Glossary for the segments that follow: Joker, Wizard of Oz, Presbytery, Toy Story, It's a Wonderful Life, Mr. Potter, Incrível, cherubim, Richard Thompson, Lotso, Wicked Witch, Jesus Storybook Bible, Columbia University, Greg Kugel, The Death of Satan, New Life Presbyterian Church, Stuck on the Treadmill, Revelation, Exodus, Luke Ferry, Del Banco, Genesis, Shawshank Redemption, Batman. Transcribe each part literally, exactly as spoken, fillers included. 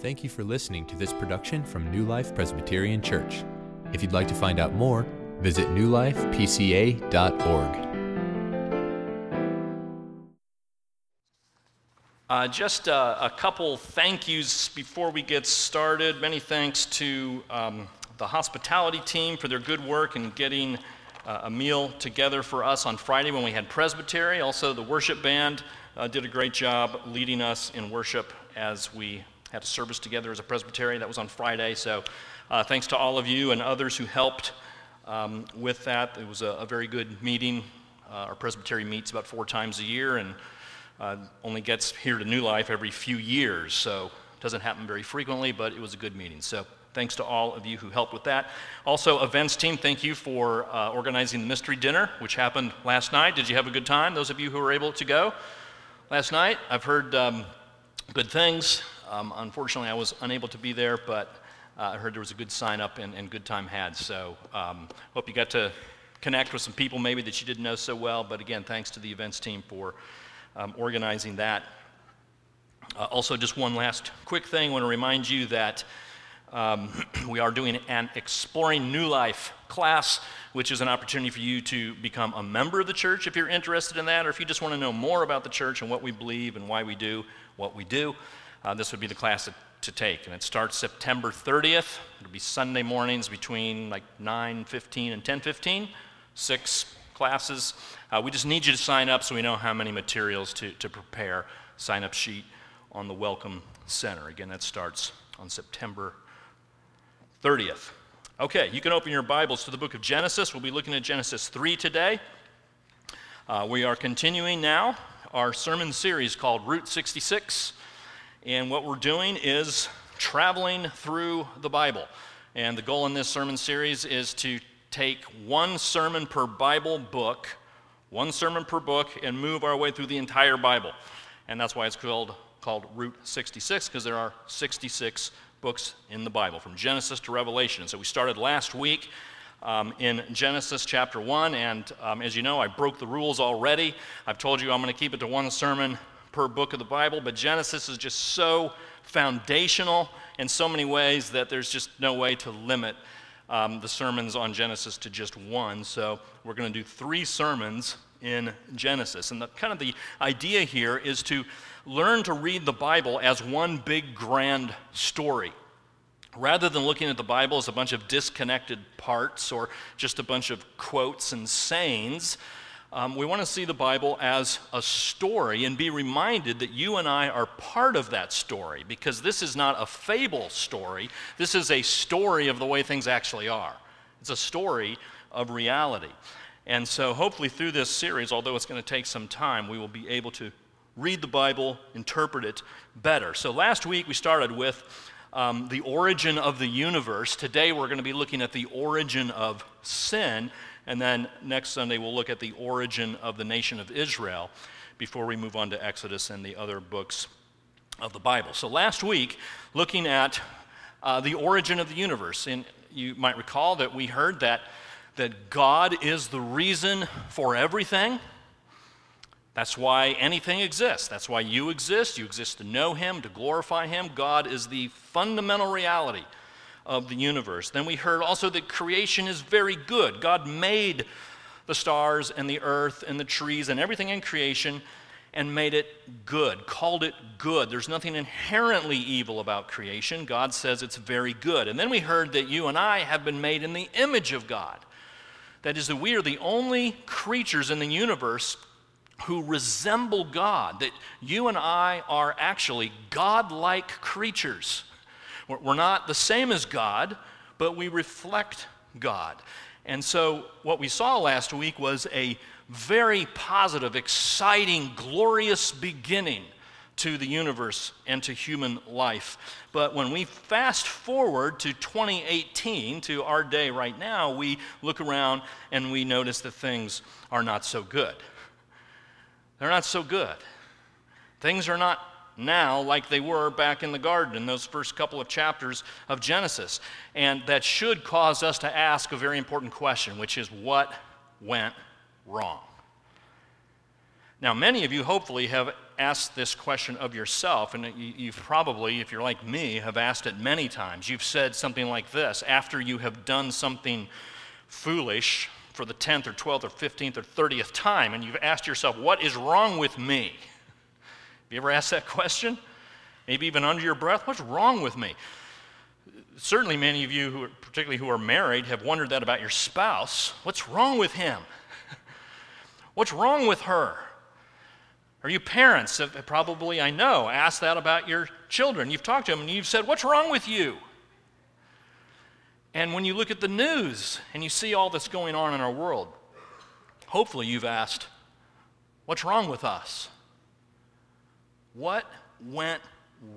Thank you for listening to this production from New Life Presbyterian Church. If you'd like to find out more, visit new life p c a dot org. Uh, just uh, a couple thank yous before we get started. Many thanks to um, the hospitality team for their good work in getting uh, a meal together for us on Friday when we had Presbytery. Also, the worship band uh, did a great job leading us in worship as we had a service together as a Presbytery. That was on Friday, so uh, thanks to all of you and others who helped um, with that. It was a, a very good meeting. Uh, our Presbytery meets about four times a year, and Uh, only gets here to New Life every few years, so it doesn't happen very frequently, but it was a good meeting. So thanks to all of you who helped with that. Also, events team, thank you for uh, organizing the mystery dinner, which happened last night. Did you have a good time, those of you who were able to go last night? I've heard um, good things. Um, unfortunately, I was unable to be there, but uh, I heard there was a good sign-up and, and good time had, so um, hope you got to connect with some people maybe that you didn't know so well, but again, thanks to the events team for Um, organizing that. Uh, also, just one last quick thing. I want to remind you that um, we are doing an Exploring New Life class, which is an opportunity for you to become a member of the church if you're interested in that, or if you just want to know more about the church and what we believe and why we do what we do. Uh, this would be the class to, to take, and it starts September thirtieth. It'll be Sunday mornings between like nine fifteen and ten fifteen, six classes. Uh, we just need you to sign up so we know how many materials to, to prepare. Sign up sheet on the Welcome Center. Again, that starts on September thirtieth. Okay, you can open your Bibles to the book of Genesis. We'll be looking at Genesis three today. Uh, we are continuing now our sermon series called Root sixty-six. And what we're doing is traveling through the Bible. And the goal in this sermon series is to take one sermon per Bible book One sermon per book and move our way through the entire Bible. And that's why it's called, called Root sixty-six, because there are sixty-six books in the Bible, from Genesis to Revelation. So we started last week um, in Genesis chapter one, and um, as you know, I broke the rules already. I've told you I'm going to keep it to one sermon per book of the Bible, but Genesis is just so foundational in so many ways that there's just no way to limit Um, the sermons on Genesis to just one, so we're going to do three sermons in Genesis. And the, kind of the idea here is to learn to read the Bible as one big grand story, rather than looking at the Bible as a bunch of disconnected parts or just a bunch of quotes and sayings. Um, we want to see the Bible as a story and be reminded that you and I are part of that story, because this is not a fable story. This is a story of the way things actually are. It's a story of reality. And so hopefully through this series, although it's going to take some time, we will be able to read the Bible, interpret it better. So last week we started with um, the origin of the universe. Today we're going to be looking at the origin of sin. And then next Sunday, we'll look at the origin of the nation of Israel before we move on to Exodus and the other books of the Bible. So last week, looking at uh, the origin of the universe, and you might recall that we heard that, that God is the reason for everything. That's why anything exists. That's why you exist. You exist to know Him, to glorify Him. God is the fundamental reality of the universe. Then we heard also that creation is very good. God made the stars and the earth and the trees and everything in creation and made it good, called it good. There's nothing inherently evil about creation. God says it's very good. And then we heard that you and I have been made in the image of God. That is, that we are the only creatures in the universe who resemble God, that you and I are actually God-like creatures. We're not the same as God, but we reflect God. And so what we saw last week was a very positive, exciting, glorious beginning to the universe and to human life. But when we fast forward to twenty eighteen, to our day right now, we look around and we notice that things are not so good. They're not so good. Things are not now like they were back in the garden in those first couple of chapters of Genesis. And that should cause us to ask a very important question, which is, what went wrong? Now, many of you hopefully have asked this question of yourself, and you've probably, if you're like me, have asked it many times. You've said something like this: after you have done something foolish for the tenth or twelfth or fifteenth or thirtieth time, and you've asked yourself, what is wrong with me? Have you ever asked that question? Maybe even under your breath, what's wrong with me? Certainly many of you, who are, particularly who are married, have wondered that about your spouse. What's wrong with him? What's wrong with her? Or you parents have probably, I know, asked that about your children. You've talked to them and you've said, what's wrong with you? And when you look at the news and you see all that's going on in our world, hopefully you've asked, what's wrong with us? What went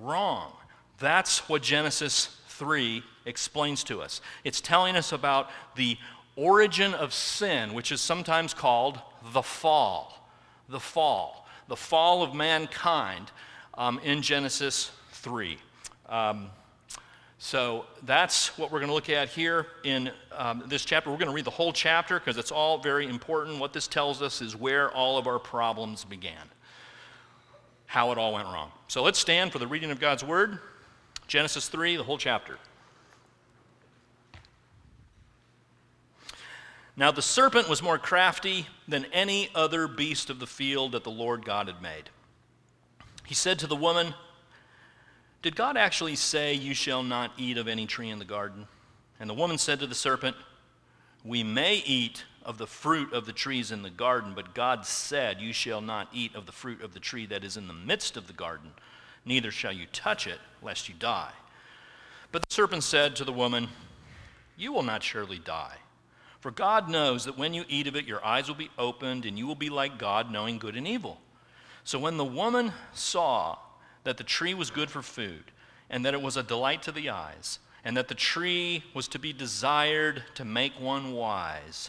wrong? That's what Genesis three explains to us. It's telling us about the origin of sin, which is sometimes called the fall. The fall. The fall of mankind um, in Genesis three. Um, So that's what we're going to look at here in um, this chapter. We're going to read the whole chapter because it's all very important. What this tells us is where all of our problems began, how it all went wrong. So let's stand for the reading of God's Word, Genesis three, the whole chapter. Now the serpent was more crafty than any other beast of the field that the Lord God had made. He said to the woman, did God actually say, you shall not eat of any tree in the garden? And the woman said to the serpent, we may eat of the fruit of the trees in the garden, but God said, you shall not eat of the fruit of the tree that is in the midst of the garden, neither shall you touch it, lest you die. But the serpent said to the woman, you will not surely die, for God knows that when you eat of it, your eyes will be opened, and you will be like God, knowing good and evil. So when the woman saw that the tree was good for food, and that it was a delight to the eyes, and that the tree was to be desired to make one wise,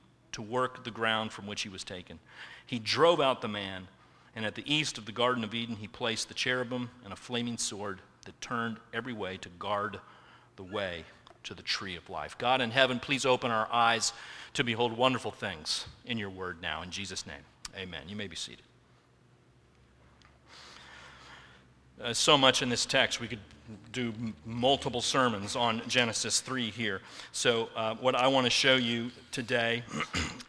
to work the ground from which he was taken. He drove out the man, and at the east of the Garden of Eden he placed the cherubim and a flaming sword that turned every way to guard the way to the tree of life. God in heaven, please open our eyes to behold wonderful things in your word now. In Jesus' name, amen. You may be seated. uh, so much in this text. We could do multiple sermons on Genesis three here. So uh, what I want to show you today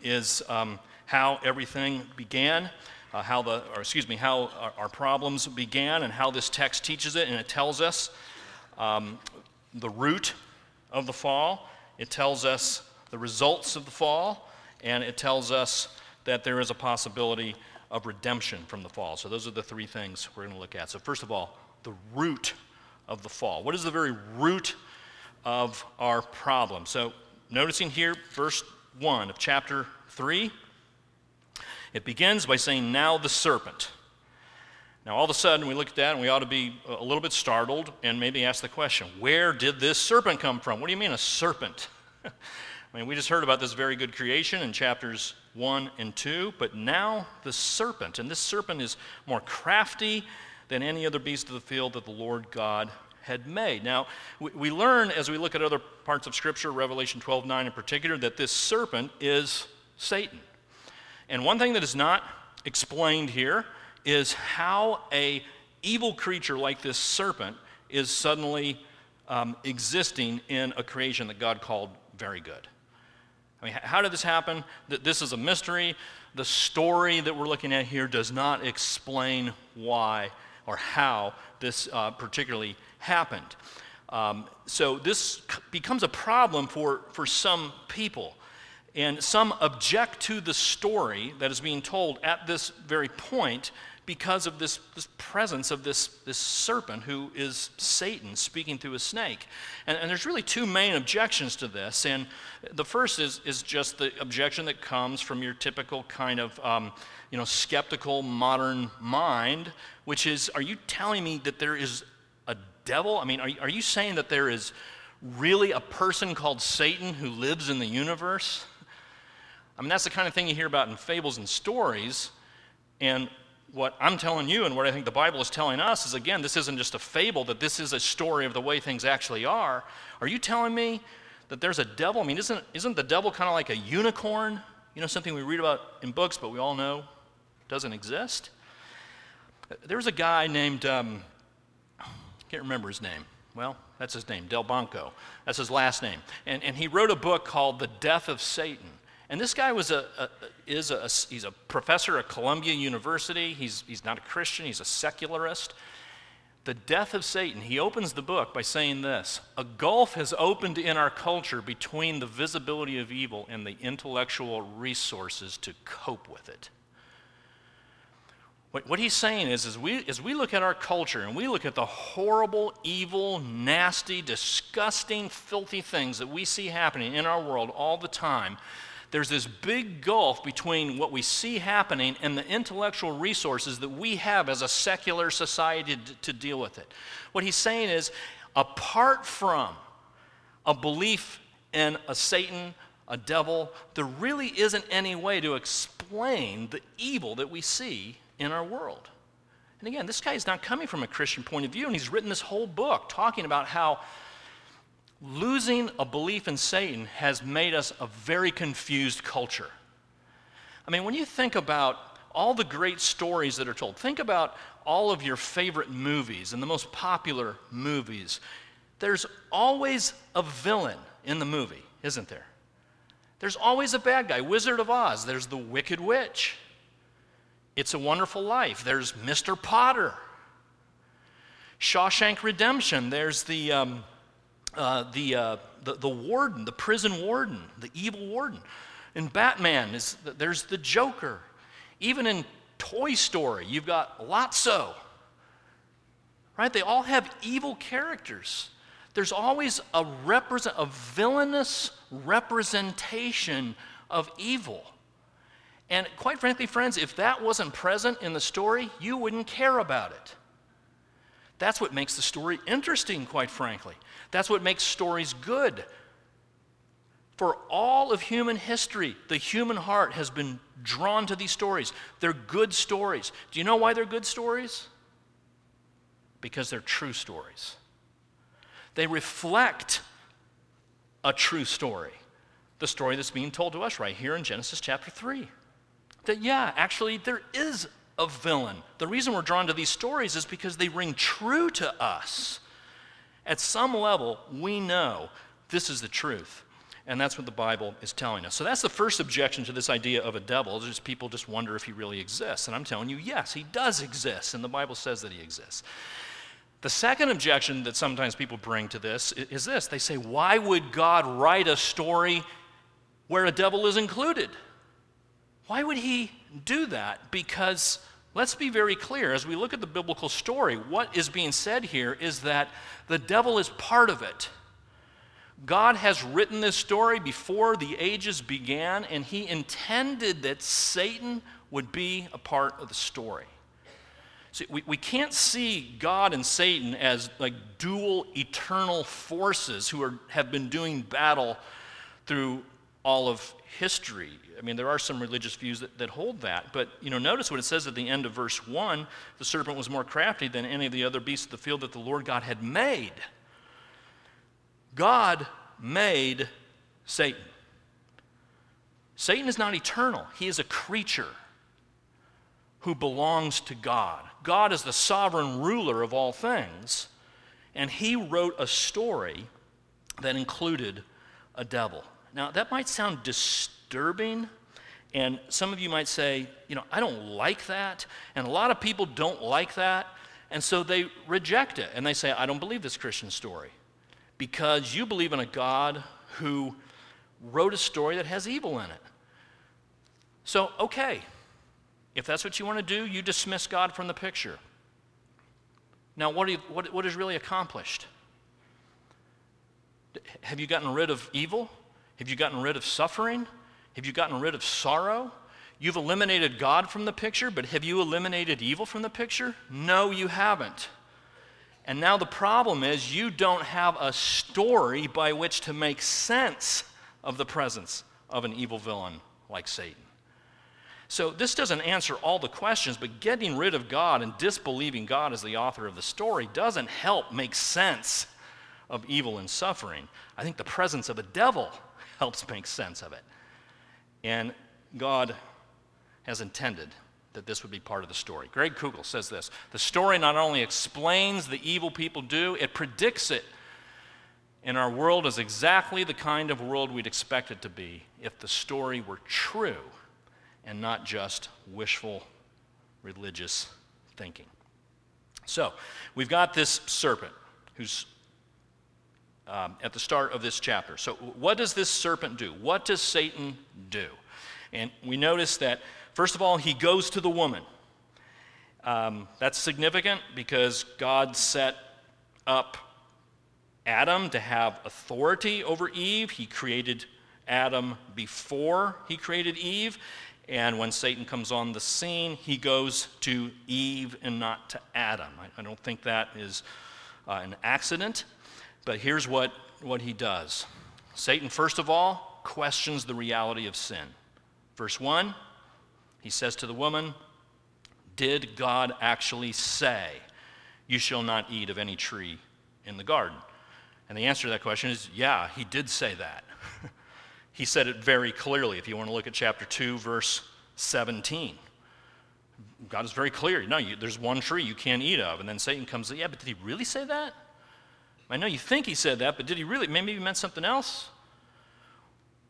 is um, how everything began, uh, how the, or excuse me, how our, our problems began, and how this text teaches it, and it tells us um, the root of the fall. It tells us the results of the fall, and it tells us that there is a possibility of redemption from the fall. So those are the three things we're going to look at. So first of all, the root of the fall. What is the very root of our problem? So noticing here, verse one of chapter three, it begins by saying, "Now the serpent." Now all of a sudden we look at that and we ought to be a little bit startled and maybe ask the question, where did this serpent come from? What do you mean a serpent? I mean, we just heard about this very good creation in chapters one and two, but now the serpent, and this serpent is more crafty than any other beast of the field that the Lord God had made. Now, we, we learn as we look at other parts of Scripture, Revelation twelve nine in particular, that this serpent is Satan. And one thing that is not explained here is how a evil creature like this serpent is suddenly um, existing in a creation that God called very good. I mean, how did this happen? This is a mystery. The story that we're looking at here does not explain why or how this uh, particularly happened. Um, so this becomes a problem for, for some people. And some object to the story that is being told at this very point because of this, this presence of this, this serpent who is Satan speaking through a snake. And, and there's really two main objections to this. And the first is, is just the objection that comes from your typical kind of um, you know, skeptical modern mind, which is, are you telling me that there is a devil? I mean, are, are you saying that there is really a person called Satan who lives in the universe? I mean, that's the kind of thing you hear about in fables and stories. And what I'm telling you and what I think the Bible is telling us is, again, this isn't just a fable, that this is a story of the way things actually are. Are you telling me that there's a devil? I mean, isn't isn't the devil kind of like a unicorn? You know, something we read about in books, but we all know doesn't exist? There was a guy named, um, I can't remember his name. Well, that's his name, Del Banco. That's his last name. And and he wrote a book called The Death of Satan. And this guy was a, a is a, a he's a professor at Columbia University. He's he's not a Christian. He's a secularist. The Death of Satan. He opens the book by saying this: a gulf has opened in our culture between the visibility of evil and the intellectual resources to cope with it. What, what he's saying is, as we as we look at our culture and we look at the horrible, evil, nasty, disgusting, filthy things that we see happening in our world all the time, there's this big gulf between what we see happening and the intellectual resources that we have as a secular society to deal with it. What he's saying is, apart from a belief in a Satan, a devil, there really isn't any way to explain the evil that we see in our world. And again, this guy is not coming from a Christian point of view, and he's written this whole book talking about how losing a belief in Satan has made us a very confused culture. I mean, when you think about all the great stories that are told, think about all of your favorite movies and the most popular movies. There's always a villain in the movie, isn't there? There's always a bad guy. Wizard of Oz, there's the Wicked Witch. It's a Wonderful Life, there's Mister Potter. Shawshank Redemption, there's the... Um, Uh, the, uh, the the warden, the prison warden, the evil warden. In Batman, is there's the Joker. Even in Toy Story, you've got Lotso. Right? They all have evil characters. There's always a represent a villainous representation of evil. And quite frankly, friends, if that wasn't present in the story, you wouldn't care about it. That's what makes the story interesting, quite frankly. That's what makes stories good. For all of human history, the human heart has been drawn to these stories. They're good stories. Do you know why they're good stories? Because they're true stories. They reflect a true story, the story that's being told to us right here in Genesis chapter three. That, yeah, actually, there is of villain. The reason we're drawn to these stories is because they ring true to us. At some level, we know this is the truth, and that's what the Bible is telling us. So that's the first objection to this idea of a devil. It's just people just wonder if he really exists, and I'm telling you, yes, he does exist, and the Bible says that he exists. The second objection that sometimes people bring to this is this. They say, why would God write a story where a devil is included? Why would he do that? Because let's be very clear, as we look at the biblical story, what is being said here is that the devil is part of it. God has written this story before the ages began, and he intended that Satan would be a part of the story. See, we, we can't see God and Satan as like dual eternal forces who are, have been doing battle through all of history. I mean, there are some religious views that, that hold that, but you know, notice what it says at the end of verse one, the serpent was more crafty than any of the other beasts of the field that the Lord God had made. God made Satan. Satan is not eternal. He is a creature who belongs to God. God is the sovereign ruler of all things, and he wrote a story that included a devil. Now, that might sound disturbing, and some of you might say, you know, I don't like that, and a lot of people don't like that, and so they reject it, and they say, I don't believe this Christian story, because you believe in a God who wrote a story that has evil in it. So, okay, if that's what you want to do, you dismiss God from the picture. Now, what, do you, what, what is really accomplished? Have you gotten rid of evil? Have you gotten rid of suffering? Have you gotten rid of sorrow? You've eliminated God from the picture, but have you eliminated evil from the picture? No, you haven't. And now the problem is you don't have a story by which to make sense of the presence of an evil villain like Satan. So this doesn't answer all the questions, but getting rid of God and disbelieving God as the author of the story doesn't help make sense of evil and suffering. I think the presence of the devil helps make sense of it. And God has intended that this would be part of the story. Greg Kugel says this, the story not only explains the evil people do, it predicts it. And our world is exactly the kind of world we'd expect it to be if the story were true and not just wishful religious thinking. So we've got this serpent who's Um, at the start of this chapter. So what does this serpent do? What does Satan do? And we notice that, first of all, he goes to the woman. Um, that's significant because God set up Adam to have authority over Eve. He created Adam before he created Eve. And when Satan comes on the scene, he goes to Eve and not to Adam. I, I don't think that is uh, an accident. But here's what, what he does. Satan, first of all, questions the reality of sin. Verse one, he says to the woman, did God actually say, you shall not eat of any tree in the garden? And the answer to that question is, yeah, he did say that. He said it very clearly. If you want to look at chapter two, verse seventeen. God is very clear. No, you, there's one tree you can't eat of. And then Satan comes, yeah, but did he really say that? I know you think he said that, but did he really? Maybe he meant something else?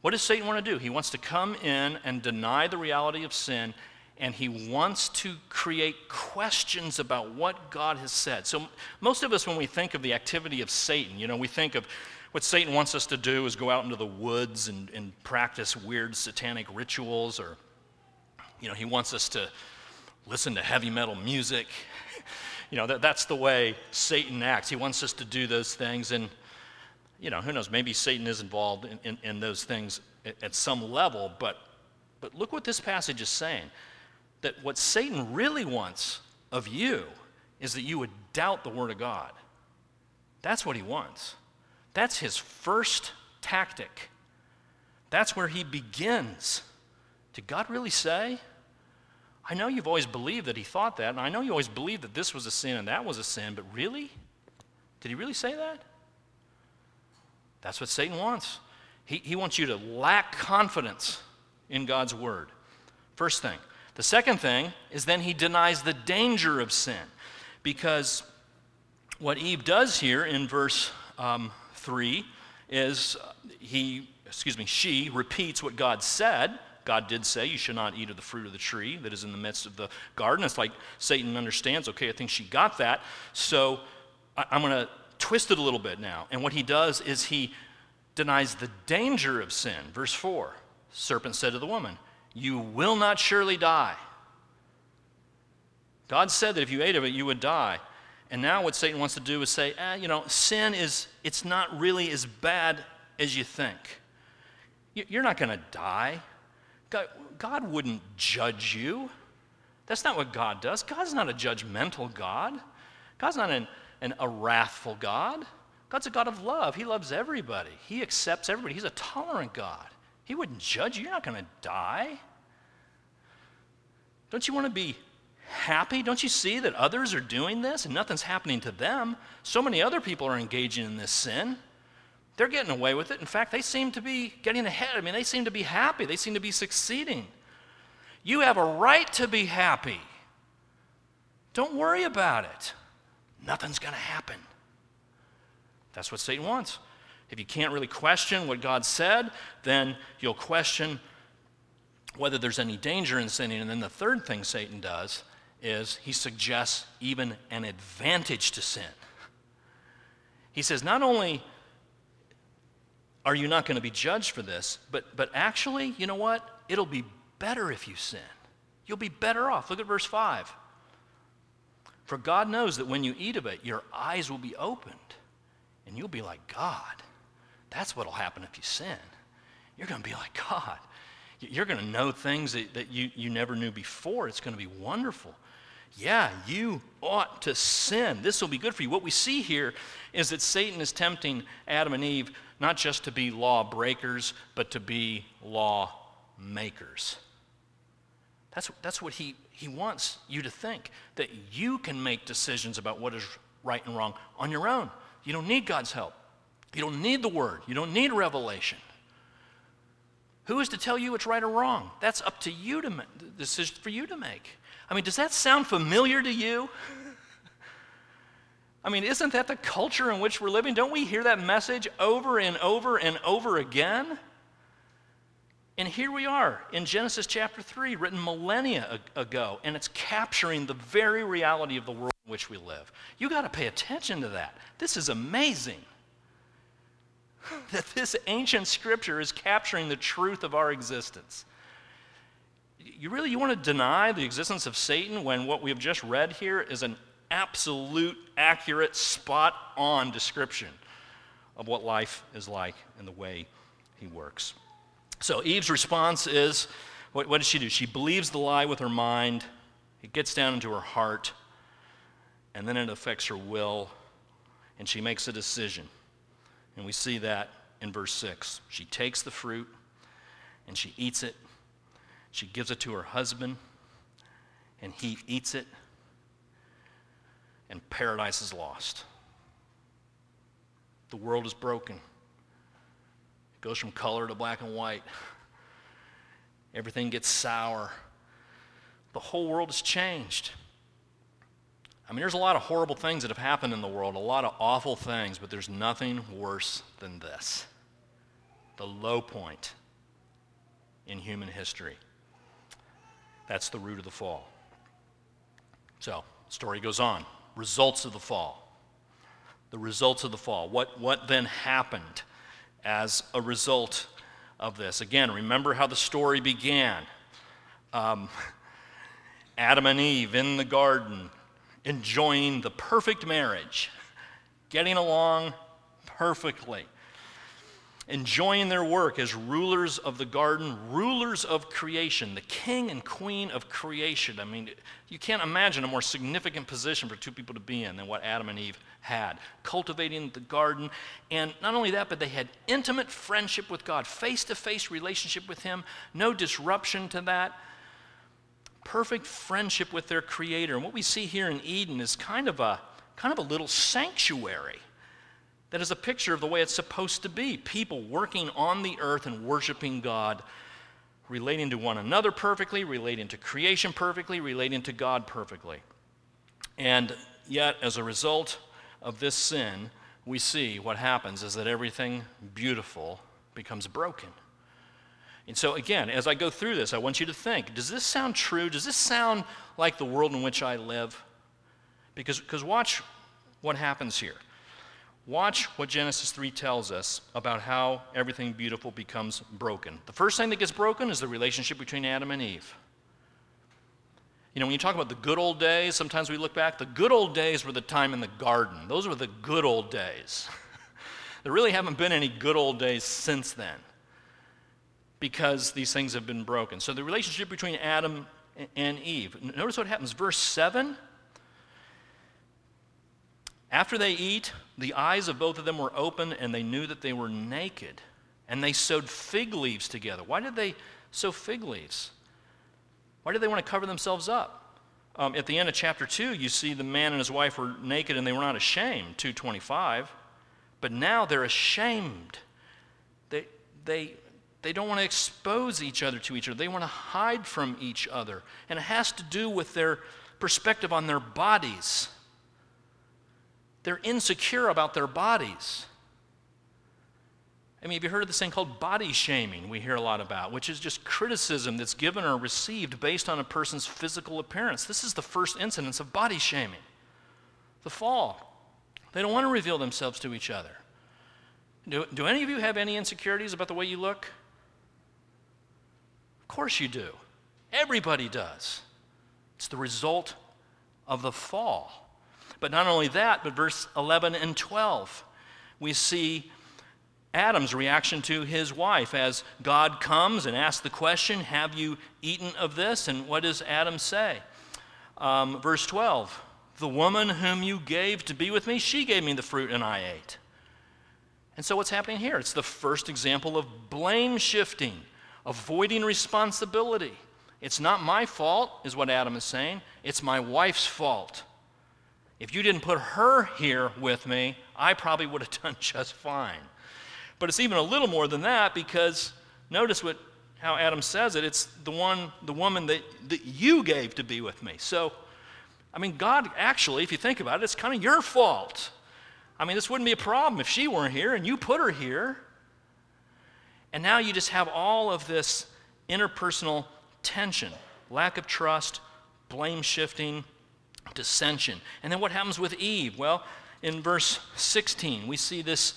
What does Satan want to do? He wants to come in and deny the reality of sin, and he wants to create questions about what God has said. So most of us, when we think of the activity of Satan, you know, we think of what Satan wants us to do is go out into the woods and, and practice weird satanic rituals, or, you know, he wants us to listen to heavy metal music. You know, that, that's the way Satan acts. He wants us to do those things, and, you know, who knows, maybe Satan is involved in, in, in those things at, at some level, but, but look what this passage is saying, that what Satan really wants of you is that you would doubt the Word of God. That's what he wants. That's his first tactic. That's where he begins. Did God really say? I know you've always believed that he thought that, and I know you always believed that this was a sin and that was a sin, but really? Did he really say that? That's what Satan wants. He, he wants you to lack confidence in God's word. First thing. The second thing is then he denies the danger of sin, because what Eve does here in verse um, three is he, excuse me, she repeats what God said. God did say, you should not eat of the fruit of the tree that is in the midst of the garden. It's like Satan understands, okay, I think she got that. So I, I'm going to twist it a little bit now. And what he does is he denies the danger of sin. Verse four, serpent said to the woman, you will not surely die. God said that if you ate of it, you would die. And now what Satan wants to do is say, eh, you know, sin is, it's not really as bad as you think. You're not going to die. God, God wouldn't judge you. That's not what God does. God's not a judgmental God. God's not an, an, a wrathful God. God's a God of love. He loves everybody. He accepts everybody. He's a tolerant God. He wouldn't judge you. You're not going to die. Don't you want to be happy? Don't you see that others are doing this and nothing's happening to them? So many other people are engaging in this sin. They're getting away with it. In fact, they seem to be getting ahead. I mean, they seem to be happy. They seem to be succeeding. You have a right to be happy. Don't worry about it. Nothing's going to happen. That's what Satan wants. If you can't really question what God said, then you'll question whether there's any danger in sinning. And then the third thing Satan does is he suggests even an advantage to sin. He says, not only are you not going to be judged for this, but but actually, you know what? It'll be better if you sin. You'll be better off. Look at verse five. For God knows that when you eat of it, your eyes will be opened, and you'll be like God. That's what'll happen if you sin. You're going to be like God. You're going to know things that, that you, you never knew before. It's going to be wonderful. Yeah, you ought to sin. This will be good for you. What we see here is that Satan is tempting Adam and Eve not just to be law breakers, but to be law makers. That's, that's what he, he wants you to think, that you can make decisions about what is right and wrong on your own. You don't need God's help. You don't need the Word. You don't need revelation. Who is to tell you what's right or wrong? That's up to you to make, decision for you to make. I mean, does that sound familiar to you? I mean, isn't that the culture in which we're living? Don't we hear that message over and over and over again? And here we are in Genesis chapter three, written millennia ago, and it's capturing the very reality of the world in which we live. You got to pay attention to that. This is amazing. That this ancient scripture is capturing the truth of our existence. You really, you want to deny the existence of Satan when what we have just read here is an absolute, accurate, spot-on description of what life is like and the way he works. So Eve's response is, what, what does she do? She believes the lie with her mind. It gets down into her heart, and then it affects her will, and she makes a decision. And we see that in verse six. She takes the fruit, and she eats it. She gives it to her husband, and he eats it, and paradise is lost. The world is broken. It goes from color to black and white. Everything gets sour. The whole world is changed. I mean, there's a lot of horrible things that have happened in the world, a lot of awful things, but there's nothing worse than this. The low point in human history. That's the root of the fall. So, story goes on. Results of the fall. The results of the fall. What, what then happened as a result of this? Again, remember how the story began. Um, Adam and Eve in the garden, enjoying the perfect marriage, getting along perfectly, enjoying their work as rulers of the garden, rulers of creation, the king and queen of creation. I mean, you can't imagine a more significant position for two people to be in than what Adam and Eve had, cultivating the garden. And not only that, but they had intimate friendship with God, face-to-face relationship with Him, no disruption to that. Perfect friendship with their Creator. And what we see here in Eden is kind of a kind of a little sanctuary that is a picture of the way it's supposed to be. People working on the earth and worshiping God, relating to one another perfectly, relating to creation perfectly, relating to God perfectly. And yet, as a result of this sin, we see what happens is that everything beautiful becomes broken. And so again, as I go through this, I want you to think, does this sound true? Does this sound like the world in which I live? Because, because watch what happens here. Watch what Genesis three tells us about how everything beautiful becomes broken. The first thing that gets broken is the relationship between Adam and Eve. You know, when you talk about the good old days, sometimes we look back, the good old days were the time in the garden. Those were the good old days. There really haven't been any good old days since then, because these things have been broken. So the relationship between Adam and Eve. Notice what happens. Verse seven. After they eat, the eyes of both of them were open, and they knew that they were naked. And they sewed fig leaves together. Why did they sew fig leaves? Why did they want to cover themselves up? Um, at the end of chapter two, you see the man and his wife were naked, and they were not ashamed, two twenty-five. But now they're ashamed. They... they They don't want to expose each other to each other. They want to hide from each other. And it has to do with their perspective on their bodies. They're insecure about their bodies. I mean, have you heard of this thing called body shaming we hear a lot about, which is just criticism that's given or received based on a person's physical appearance? This is the first incidence of body shaming. The fall. They don't want to reveal themselves to each other. Do, do any of you have any insecurities about the way you look? Of course you do. Everybody does. It's the result of the fall. But not only that, but verse eleven and twelve, we see Adam's reaction to his wife as God comes and asks the question, have you eaten of this? And what does Adam say? Um, verse twelve, the woman whom you gave to be with me, she gave me the fruit and I ate. And so what's happening here? It's the first example of blame shifting. Avoiding responsibility. It's not my fault, is what Adam is saying. It's my wife's fault. If you didn't put her here with me, I probably would have done just fine. But it's even a little more than that, because notice what how Adam says it. It's the one, the woman that, that you gave to be with me. So, I mean, God actually, if you think about it, it's kind of your fault. I mean, this wouldn't be a problem if she weren't here and you put her here. And now you just have all of this interpersonal tension, lack of trust, blame shifting, dissension. And then what happens with Eve? Well, in verse sixteen, we see this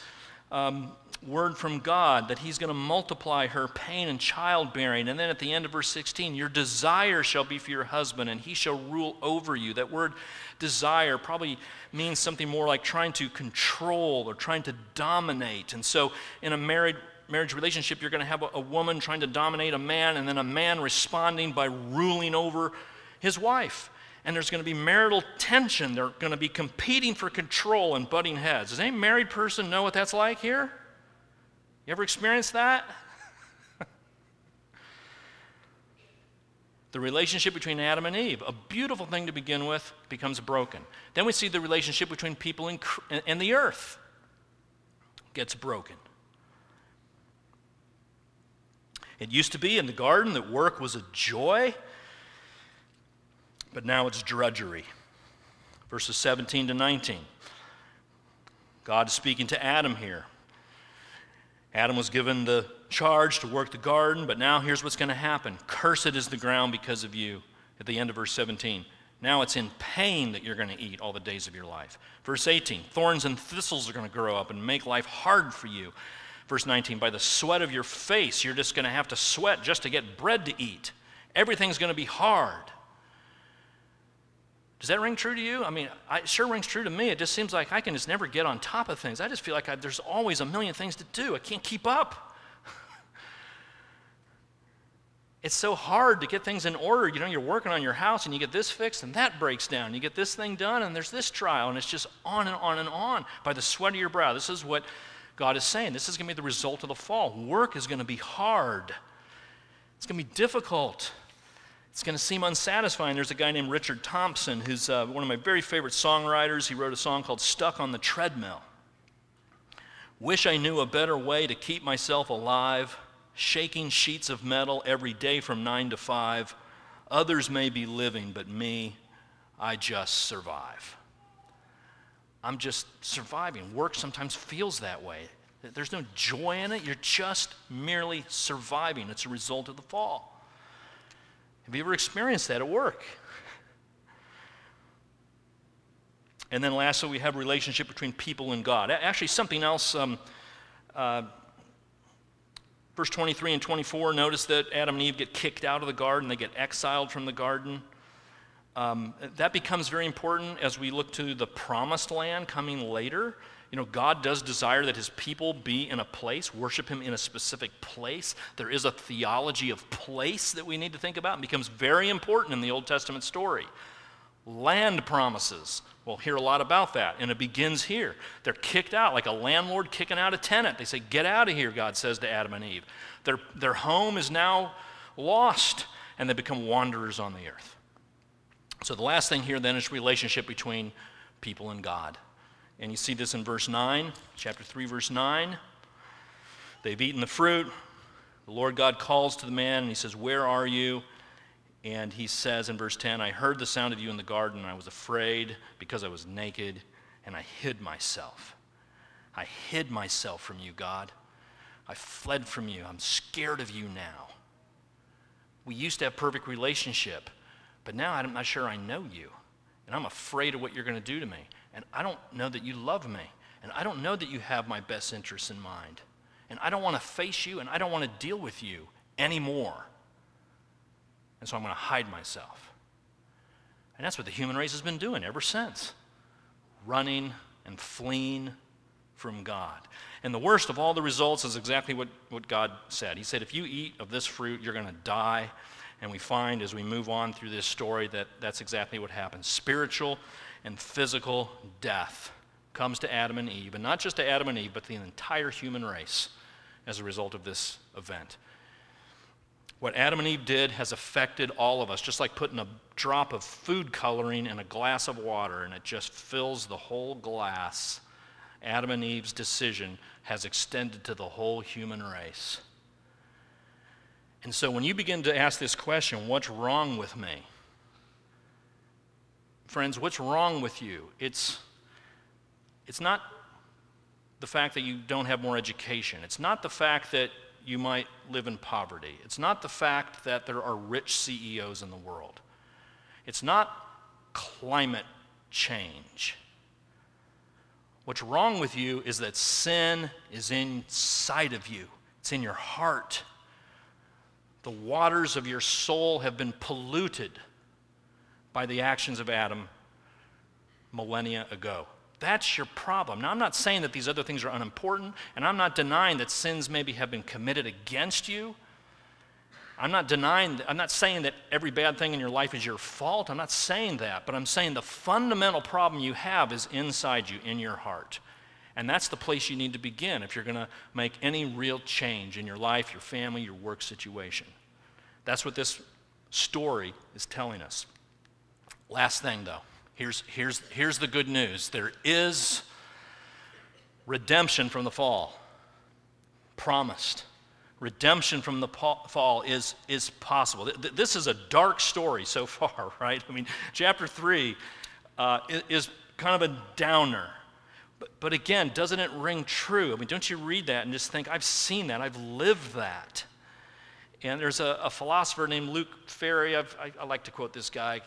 um, word from God that he's going to multiply her pain and childbearing. And then at the end of verse sixteen, your desire shall be for your husband, and he shall rule over you. That word desire probably means something more like trying to control or trying to dominate. And so in a married marriage relationship, you're going to have a, a woman trying to dominate a man, and then a man responding by ruling over his wife. And there's going to be marital tension. They're going to be competing for control and butting heads. Does any married person know what that's like here? You ever experienced that? The relationship between Adam and Eve, a beautiful thing to begin with, becomes broken. Then we see the relationship between people and, and the earth gets broken. It used to be in the garden that work was a joy, but now it's drudgery. Verses seventeen to nineteen. God is speaking to Adam here. Adam was given the charge to work the garden, but now here's what's going to happen. Cursed is the ground because of you, at the end of verse seventeen. Now it's in pain that you're going to eat all the days of your life. Verse eighteen, thorns and thistles are going to grow up and make life hard for you. Verse nineteen, by the sweat of your face, you're just going to have to sweat just to get bread to eat. Everything's going to be hard. Does that ring true to you? I mean, it sure rings true to me. It just seems like I can just never get on top of things. I just feel like I, there's always a million things to do. I can't keep up. It's so hard to get things in order. You know, you're working on your house, and you get this fixed, and that breaks down. You get this thing done, and there's this trial, and it's just on and on and on. By the sweat of your brow, this is what God is saying, this is going to be the result of the fall. Work is going to be hard. It's going to be difficult. It's going to seem unsatisfying. There's a guy named Richard Thompson who's uh, one of my very favorite songwriters. He wrote a song called Stuck on the Treadmill. Wish I knew a better way to keep myself alive shaking sheets of metal every day from nine to five. Others may be living, but me, I just survive. I'm just surviving. Work sometimes feels that way. There's no joy in it. You're just merely surviving. It's a result of the fall. Have you ever experienced that at work? And then lastly, we have a relationship between people and God. Actually, something else, um, uh, verse twenty-three and twenty-four, notice that Adam and Eve get kicked out of the garden. They get exiled from the garden. Um, that becomes very important as we look to the promised land coming later. You know, God does desire that his people be in a place, worship him in a specific place. There is a theology of place that we need to think about and becomes very important in the Old Testament story. Land promises. We'll hear a lot about that, and it begins here. They're kicked out like a landlord kicking out a tenant. They say, get out of here, God says to Adam and Eve. Their, their home is now lost, and they become wanderers on the earth. So the last thing here then is relationship between people and God. And you see this in verse nine, chapter three, verse nine. They've eaten the fruit. The Lord God calls to the man, and he says, where are you? And he says in verse ten, I heard the sound of you in the garden, and I was afraid because I was naked, and I hid myself. I hid myself from you, God. I fled from you. I'm scared of you now. We used to have perfect relationship, but now I'm not sure I know you, and I'm afraid of what you're going to do to me. And I don't know that you love me. And I don't know that you have my best interests in mind. And I don't want to face you, and I don't want to deal with you anymore. And so I'm going to hide myself. And that's what the human race has been doing ever since. Running and fleeing from God. And the worst of all the results is exactly what, what God said. He said, if you eat of this fruit, you're going to die. And we find as we move on through this story that that's exactly what happens. Spiritual and physical death comes to Adam and Eve, and not just to Adam and Eve, but the entire human race as a result of this event. What Adam and Eve did has affected all of us, just like putting a drop of food coloring in a glass of water, and it just fills the whole glass. Adam and Eve's decision has extended to the whole human race. And so when you begin to ask this question, what's wrong with me? Friends, what's wrong with you? It's, it's not the fact that you don't have more education. It's not the fact that you might live in poverty. It's not the fact that there are rich C E Os in the world. It's not climate change. What's wrong with you is that sin is inside of you. It's in your heart. The waters of your soul have been polluted by the actions of Adam millennia ago. That's your problem. Now, I'm not saying that these other things are unimportant, and I'm not denying that sins maybe have been committed against you. I'm not denying, I'm not saying that every bad thing in your life is your fault. I'm not saying that, but I'm saying the fundamental problem you have is inside you, in your heart. And that's the place you need to begin if you're going to make any real change in your life, your family, your work situation. That's what this story is telling us. Last thing, though. Here's, here's, here's the good news. There is redemption from the fall. Promised. Redemption from the fall is, is possible. This is a dark story so far, right? I mean, chapter three uh, is kind of a downer. But, but again, doesn't it ring true? I mean, don't you read that and just think, I've seen that, I've lived that. And there's a, a philosopher named Luke Ferry. I've, I, I like to quote this guy.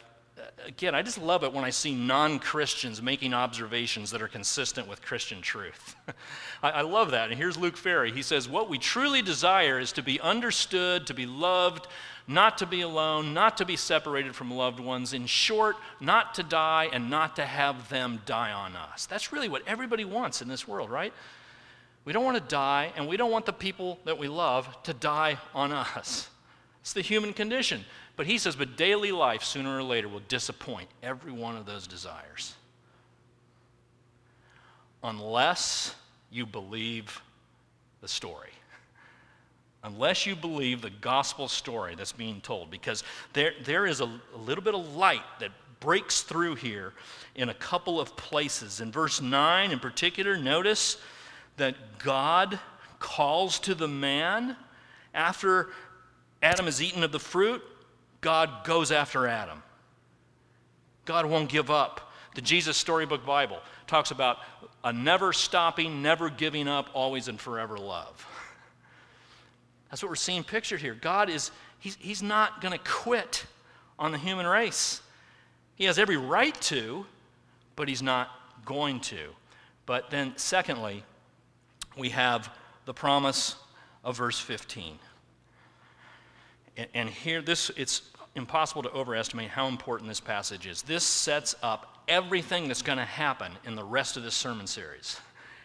Again, I just love it when I see non-Christians making observations that are consistent with Christian truth. I, I love that. And here's Luke Ferry. He says, what we truly desire is to be understood, to be loved, not to be alone, not to be separated from loved ones. In short, not to die and not to have them die on us. That's really what everybody wants in this world, right? We don't want to die, and we don't want the people that we love to die on us. It's the human condition. But he says, but daily life, sooner or later, will disappoint every one of those desires. Unless you believe the story. Unless you believe the gospel story that's being told. Because there, there is a, a little bit of light that breaks through here in a couple of places. In verse nine in particular, notice that God calls to the man After Adam has eaten of the fruit, God goes after Adam. God won't give up. The Jesus Storybook Bible talks about a never stopping, never giving up, always and forever love. That's what we're seeing pictured here. God is, he's, he's not going to quit on the human race. He has every right to, but he's not going to. But then secondly, we have the promise of verse fifteen. And, and here, this it's impossible to overestimate how important this passage is. This sets up everything that's going to happen in the rest of this sermon series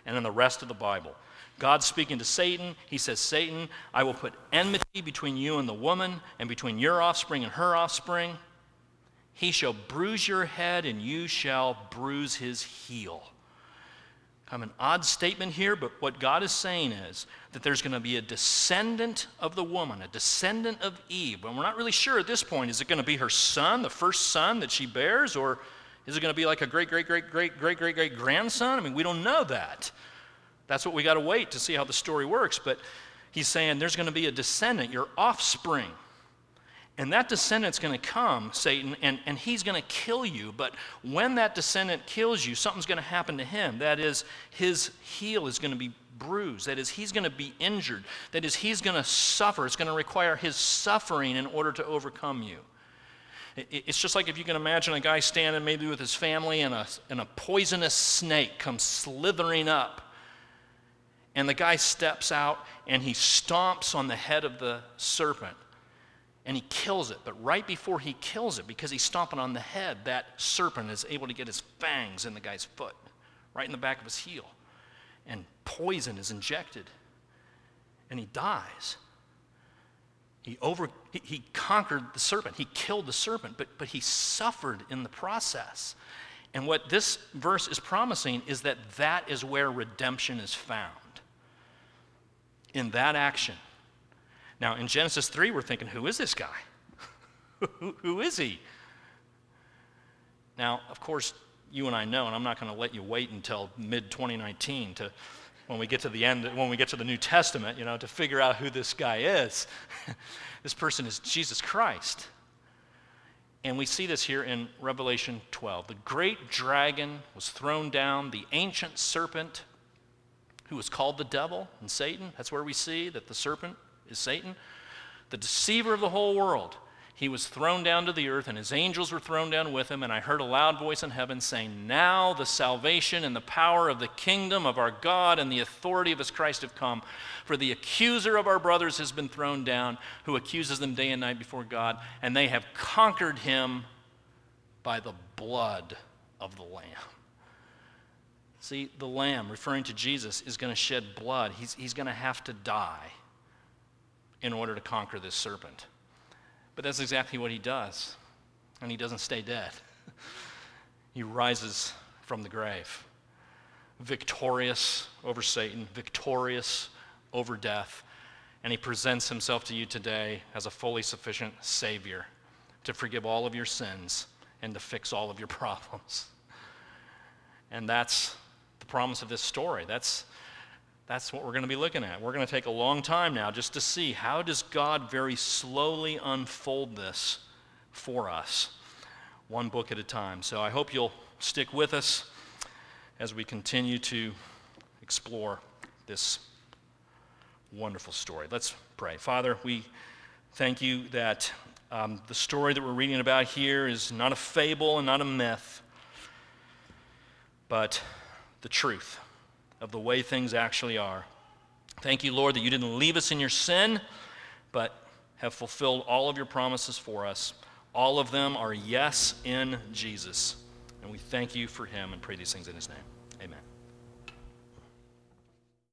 and in the rest of the Bible. God's speaking to Satan. He says, Satan, I will put enmity between you and the woman and between your offspring and her offspring. He shall bruise your head and you shall bruise his heel. Kind of an odd statement here, but what God is saying is that there's going to be a descendant of the woman, a descendant of Eve. And we're not really sure at this point, is it going to be her son, the first son that she bears, or is it going to be like a great, great, great, great, great, great, great grandson? I mean, we don't know that. That's what we got to wait to see how the story works. But he's saying there's going to be a descendant, your offspring. And that descendant's going to come, Satan, and, and he's going to kill you. But when that descendant kills you, something's going to happen to him. That is, his heel is going to be bruised. That is, he's going to be injured. That is, he's going to suffer. It's going to require his suffering in order to overcome you. It's just like if you can imagine a guy standing maybe with his family and a, and a poisonous snake comes slithering up. And the guy steps out and he stomps on the head of the serpent and he kills it. But right before he kills it, because he's stomping on the head, that serpent is able to get his fangs in the guy's foot, right in the back of his heel. And poison is injected and he dies. He over he, he conquered the serpent. He killed the serpent, but, but he suffered in the process. And what this verse is promising is that that is where redemption is found. In that action. Now, in Genesis three, we're thinking, who is this guy? who, who is he? Now, of course, you and I know, and I'm not going to let you wait until mid twenty nineteen to when we get to the end, when we get to the New Testament, you know, to figure out who this guy is. This person is Jesus Christ. And we see this here in Revelation twelve. The great dragon was thrown down, the ancient serpent, who was called the devil and Satan. That's where we see that the serpent is Satan, the deceiver of the whole world. He was thrown down to the earth, and his angels were thrown down with him, and I heard a loud voice in heaven saying, now the salvation and the power of the kingdom of our God and the authority of his Christ have come, for the accuser of our brothers has been thrown down, who accuses them day and night before God, and they have conquered him by the blood of the Lamb. See, the Lamb, referring to Jesus, is going to shed blood. He's, he's going to have to die in order to conquer this serpent. But that's exactly what he does. And he doesn't stay dead. He rises from the grave, victorious over Satan, victorious over death. And he presents himself to you today as a fully sufficient Savior to forgive all of your sins and to fix all of your problems. And that's the promise of this story. That's that's what we're going to be looking at. We're going to take a long time now just to see how does God very slowly unfold this for us, one book at a time. So I hope you'll stick with us as we continue to explore this wonderful story. Let's pray. Father, we thank you that um, the story that we're reading about here is not a fable and not a myth, but the truth of the way things actually are. Thank you, Lord, that you didn't leave us in your sin, but have fulfilled all of your promises for us. All of them are yes in Jesus. And we thank you for him and pray these things in his name. Amen.